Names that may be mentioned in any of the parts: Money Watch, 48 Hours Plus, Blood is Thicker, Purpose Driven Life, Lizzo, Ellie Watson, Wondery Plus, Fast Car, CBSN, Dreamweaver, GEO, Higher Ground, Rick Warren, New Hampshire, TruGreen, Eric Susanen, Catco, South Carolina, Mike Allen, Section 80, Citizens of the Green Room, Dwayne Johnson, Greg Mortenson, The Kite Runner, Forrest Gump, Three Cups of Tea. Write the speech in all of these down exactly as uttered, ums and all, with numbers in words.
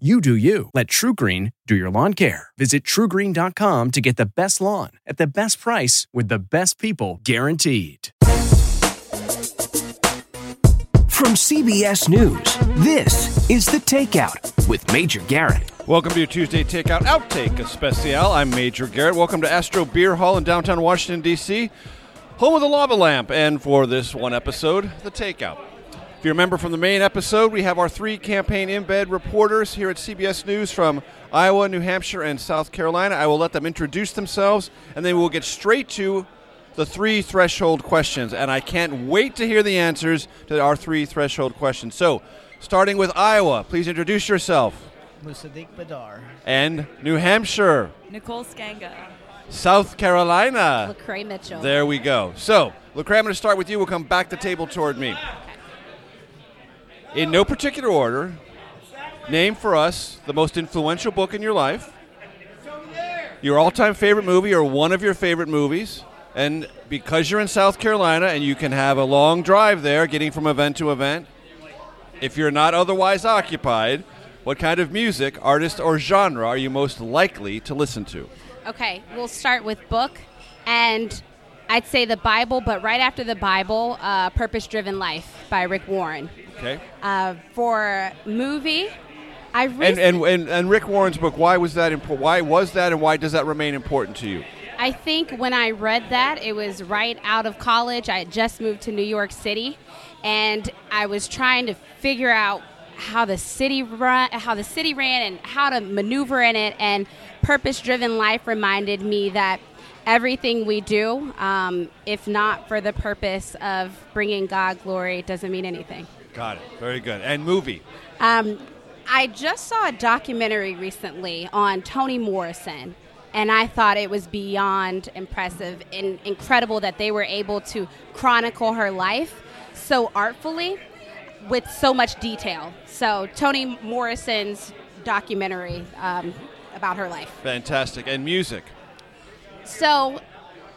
You do you. Let TruGreen do your lawn care. Visit True Green dot com to get the best lawn at the best price with the best people guaranteed. From C B S News, this is The Takeout with Major Garrett. Welcome to your Tuesday Takeout Outtake Especial. I'm Major Garrett. Welcome to Astro Beer Hall in downtown Washington, D C, home of the Lava Lamp, and for this one episode, The Takeout. If you remember from the main episode, we have our three campaign embed reporters here at C B S News from Iowa, New Hampshire, and South Carolina. I will let them introduce themselves, and then we'll get straight to the three threshold questions. And I can't wait to hear the answers to our three threshold questions. So, starting with Iowa, please introduce yourself. Musadiq Bidar. And New Hampshire. Nicole Sganga. South Carolina. LaCrai Mitchell. There we go. So, LaCrai, I'm going to start with you. We'll come back the table toward me. In no particular order, name for us the most influential book in your life, your all-time favorite movie or one of your favorite movies, and because you're in South Carolina and you can have a long drive there getting from event to event, if you're not otherwise occupied, what kind of music, artist, or genre are you most likely to listen to? Okay, we'll start with book, and I'd say the Bible, but right after the Bible, uh, Purpose Driven Life by Rick Warren. Okay. Uh, for movie, I recently and, and and and Rick Warren's book. Why was that important? Why was that, and why does that remain important to you? I think when I read that, it was right out of college. I had just moved to New York City, and I was trying to figure out how the city run, how the city ran, and how to maneuver in it. And Purpose-Driven Life reminded me that everything we do, um, if not for the purpose of bringing God glory, doesn't mean anything. Got it. Very good. And movie? Um, I just saw a documentary recently on Toni Morrison, and I thought it was beyond impressive and incredible that they were able to chronicle her life so artfully with so much detail. So Toni Morrison's documentary um, about her life. Fantastic. And music? So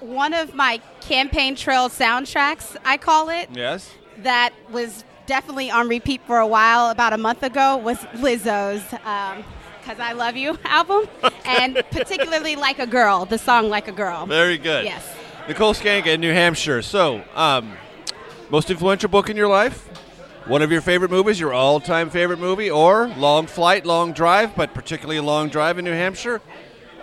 one of my campaign trail soundtracks, I call it, yes, that was definitely on repeat for a while about a month ago was Lizzo's um, Cause I Love You album, and particularly Like a Girl, the song Like a Girl. Very good. Yes. Nicole Sganga in New Hampshire. So um, most influential book in your life, one of your favorite movies, your all-time favorite movie, or long flight, long drive, but particularly a long drive in New Hampshire,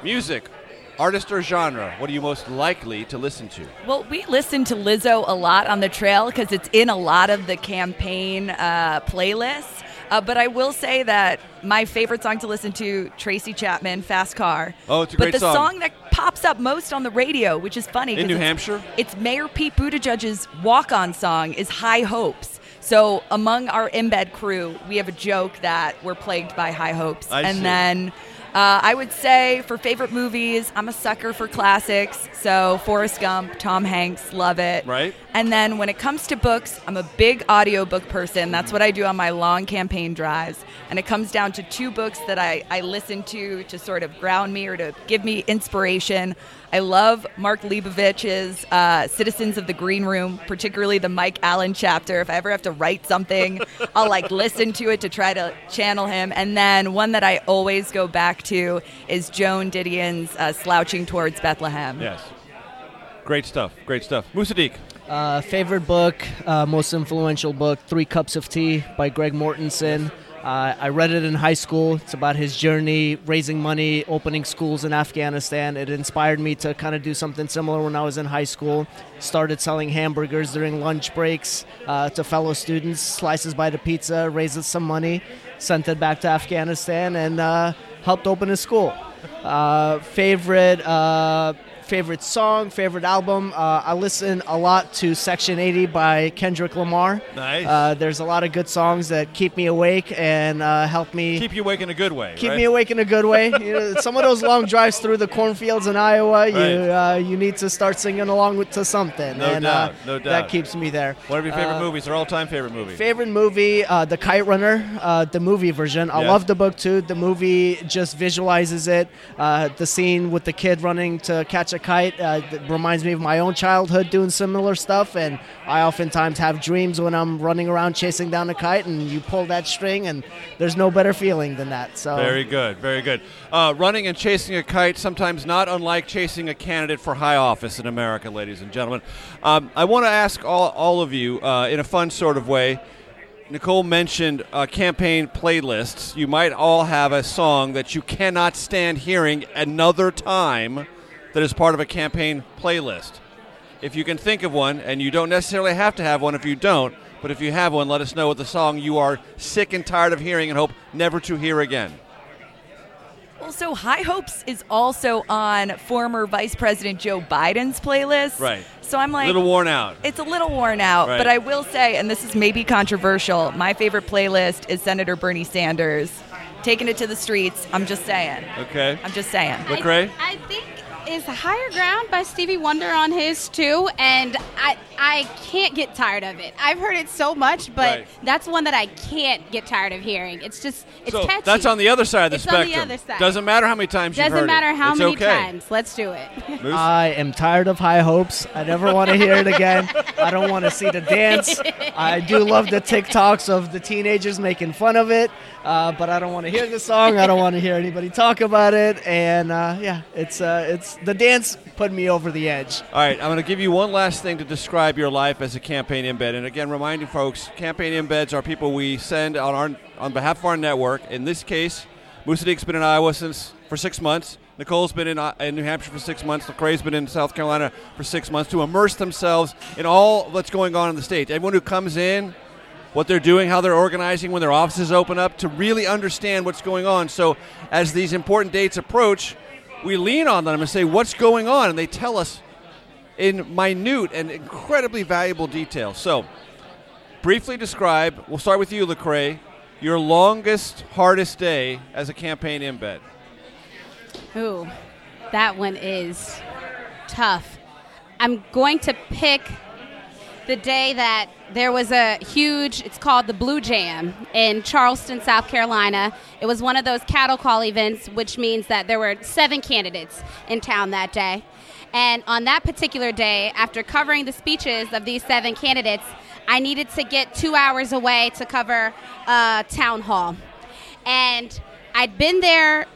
music. Artist or genre, what are you most likely to listen to? Well, we listen to Lizzo a lot on the trail because it's in a lot of the campaign uh, playlists. Uh, but I will say that my favorite song to listen to, Tracy Chapman, Fast Car. Oh, it's a great song. But the song. song that pops up most on the radio, which is funny. In New it's, Hampshire? It's Mayor Pete Buttigieg's walk-on song is High Hopes. So among our embed crew, we have a joke that we're plagued by High Hopes. I and see. then... Uh, I would say for favorite movies, I'm a sucker for classics. So Forrest Gump, Tom Hanks, love it. Right. And then when it comes to books, I'm a big audiobook person. That's what I do on my long campaign drives. And it comes down to two books that I, I listen to to sort of ground me or to give me inspiration. I love Mark Leibovich's uh, Citizens of the Green Room, particularly the Mike Allen chapter. If I ever have to write something, I'll like listen to it to try to channel him. And then one that I always go back to is Joan Didion's uh, Slouching Towards Bethlehem. Yes. Great stuff. Great stuff. Musadiq. Uh, favorite book, uh, most influential book, Three Cups of Tea by Greg Mortenson. Uh, I read it in high school. It's about his journey, raising money, opening schools in Afghanistan. It inspired me to kind of do something similar when I was in high school. Started selling hamburgers during lunch breaks uh, to fellow students, slices by the pizza, raised some money, sent it back to Afghanistan, and uh, helped open a school. Uh, favorite uh, favorite song, favorite album. Uh, I listen a lot to Section eighty by Kendrick Lamar. Nice. Uh, there's a lot of good songs that keep me awake and uh, help me. Keep you awake in a good way. Keep right? me awake in a good way. You know, some of those long drives through the cornfields in Iowa, you right. uh, you need to start singing along with, to something. No and, doubt. Uh, no doubt. That keeps me there. What are your favorite uh, movies? Your all-time favorite movie? Favorite movie, uh, The Kite Runner, uh, the movie version. I yeah. love the book too. The movie just visualizes it. Uh, the scene with the kid running to catch a kite uh, reminds me of my own childhood doing similar stuff, and I oftentimes have dreams when I'm running around chasing down a kite, and you pull that string, and there's no better feeling than that. So very good, very good. Uh, running and chasing a kite, sometimes not unlike chasing a candidate for high office in America, ladies and gentlemen. Um, I want to ask all, all of you, uh, in a fun sort of way, Nicole mentioned uh, campaign playlists. You might all have a song that you cannot stand hearing another time that is part of a campaign playlist. If you can think of one, and you don't necessarily have to have one if you don't, but if you have one, let us know what the song you are sick and tired of hearing and hope never to hear again. Well, so High Hopes is also on former Vice President Joe Biden's playlist. Right. So I'm like... A little worn out. It's a little worn out, right. But I will say, and this is maybe controversial, my favorite playlist is Senator Bernie Sanders. Taking it to the streets, I'm just saying. Okay. I'm just saying. LaCrai? I, I think it's Higher Ground by Stevie Wonder on his, too, and I I can't get tired of it. I've heard it so much, but right. that's one that I can't get tired of hearing. It's just, it's so catchy. That's on the other side of the it's spectrum. It's on the other side. Doesn't matter how many times Doesn't you've heard it. Doesn't matter how it's many okay. times. Let's do it. I am tired of High Hopes. I never want to hear it again. I don't want to see the dance. I do love the TikToks of the teenagers making fun of it, uh, but I don't want to hear the song. I don't want to hear anybody talk about it, and uh, yeah, it's uh, it's the dance put me over the edge. All right, I'm going to give you one last thing to describe your life as a campaign embed. And again, reminding folks, campaign embeds are people we send on our on behalf of our network. In this case, Musadiq's been in Iowa since for six months. Nicole's been in, in New Hampshire for six months. LaCrai's been in South Carolina for six months to immerse themselves in all that's going on in the state. Everyone who comes in, what they're doing, how they're organizing, when their offices open up, to really understand what's going on. So as these important dates approach, we lean on them and say, what's going on? And they tell us in minute and incredibly valuable detail. So, briefly describe, we'll start with you, LaCrai, your longest, hardest day as a campaign embed. Ooh, that one is tough. I'm going to pick the day that there was a huge, it's called the Blue Jam in Charleston, South Carolina. It was one of those cattle call events, which means that there were seven candidates in town that day. And on that particular day, after covering the speeches of these seven candidates, I needed to get two hours away to cover a town hall. And I'd been there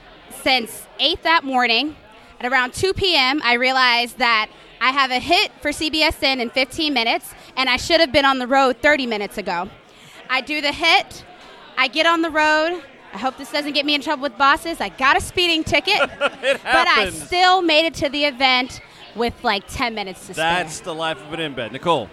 since eight that morning. At around two p.m., I realized that I have a hit for C B S N in fifteen minutes, and I should have been on the road thirty minutes ago. I do the hit. I get on the road. I hope this doesn't get me in trouble with bosses. I got a speeding ticket, but I still made it to the event with like ten minutes to spare. That's the life of an embed. Nicole.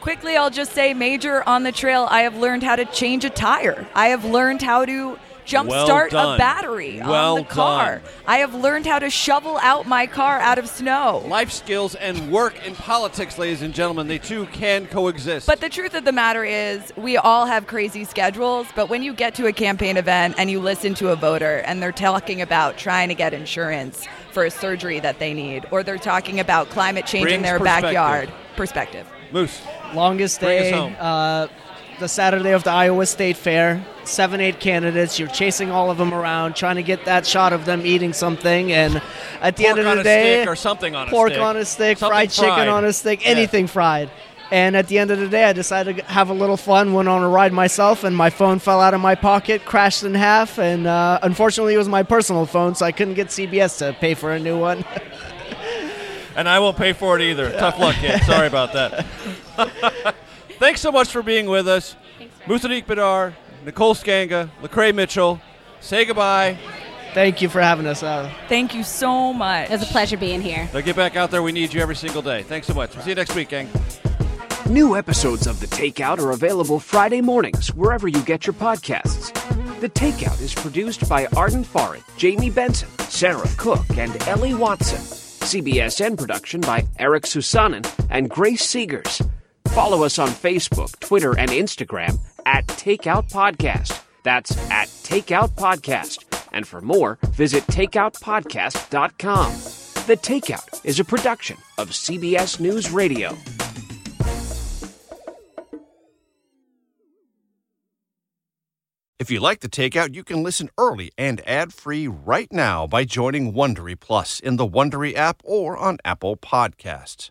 Quickly, I'll just say, major on the trail, I have learned how to change a tire. I have learned how to Jump well start done. a battery well on the car. Done. I have learned how to shovel out my car out of snow. Life skills and work in politics, ladies and gentlemen, they too can coexist. But the truth of the matter is, we all have crazy schedules, but when you get to a campaign event and you listen to a voter and they're talking about trying to get insurance for a surgery that they need, or they're talking about climate change Brings in their perspective. backyard. Perspective. Moose. Longest day. Bring us home. Uh, The Saturday of the Iowa State Fair, seven, eight candidates. You're chasing all of them around, trying to get that shot of them eating something. And at the pork end of the day, pork on a stick or something on a stick. Pork on a stick, something fried chicken fried. on a stick, anything yeah. fried. And at the end of the day, I decided to have a little fun, went on a ride myself, and my phone fell out of my pocket, crashed in half, and uh, unfortunately it was my personal phone, so I couldn't get C B S to pay for a new one. And I won't pay for it either. Tough luck, kid. Sorry about that. Thanks so much for being with us. Musadiq Bidar, Nicole Sganga, LaCrai Mitchell, say goodbye. Thank you for having us out. Thank you so much. It was a pleasure being here. Now get back out there. We need you every single day. Thanks so much. We'll see you next week, gang. New episodes of The Takeout are available Friday mornings wherever you get your podcasts. The Takeout is produced by Arden Farrett, Jamie Benson, Sarah Cook, and Ellie Watson. C B S N production by Eric Susanen and Grace Seegers. Follow us on Facebook, Twitter, and Instagram at Takeout Podcast. That's at Takeout Podcast. And for more, visit takeout podcast dot com. The Takeout is a production of C B S News Radio. If you like The Takeout, you can listen early and ad-free right now by joining Wondery Plus in the Wondery app or on Apple Podcasts.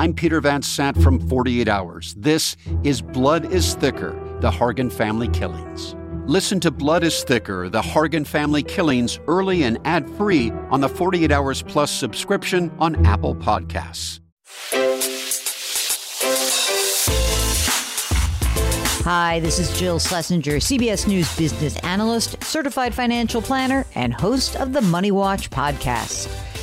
I'm Peter Van Sant from forty-eight hours. This is Blood is Thicker, the Hargan family killings. Listen to Blood is Thicker, the Hargan family killings, early and ad-free on the forty-eight hours Plus subscription on Apple Podcasts. Hi, this is Jill Schlesinger, C B S News business analyst, certified financial planner, and host of the Money Watch podcast.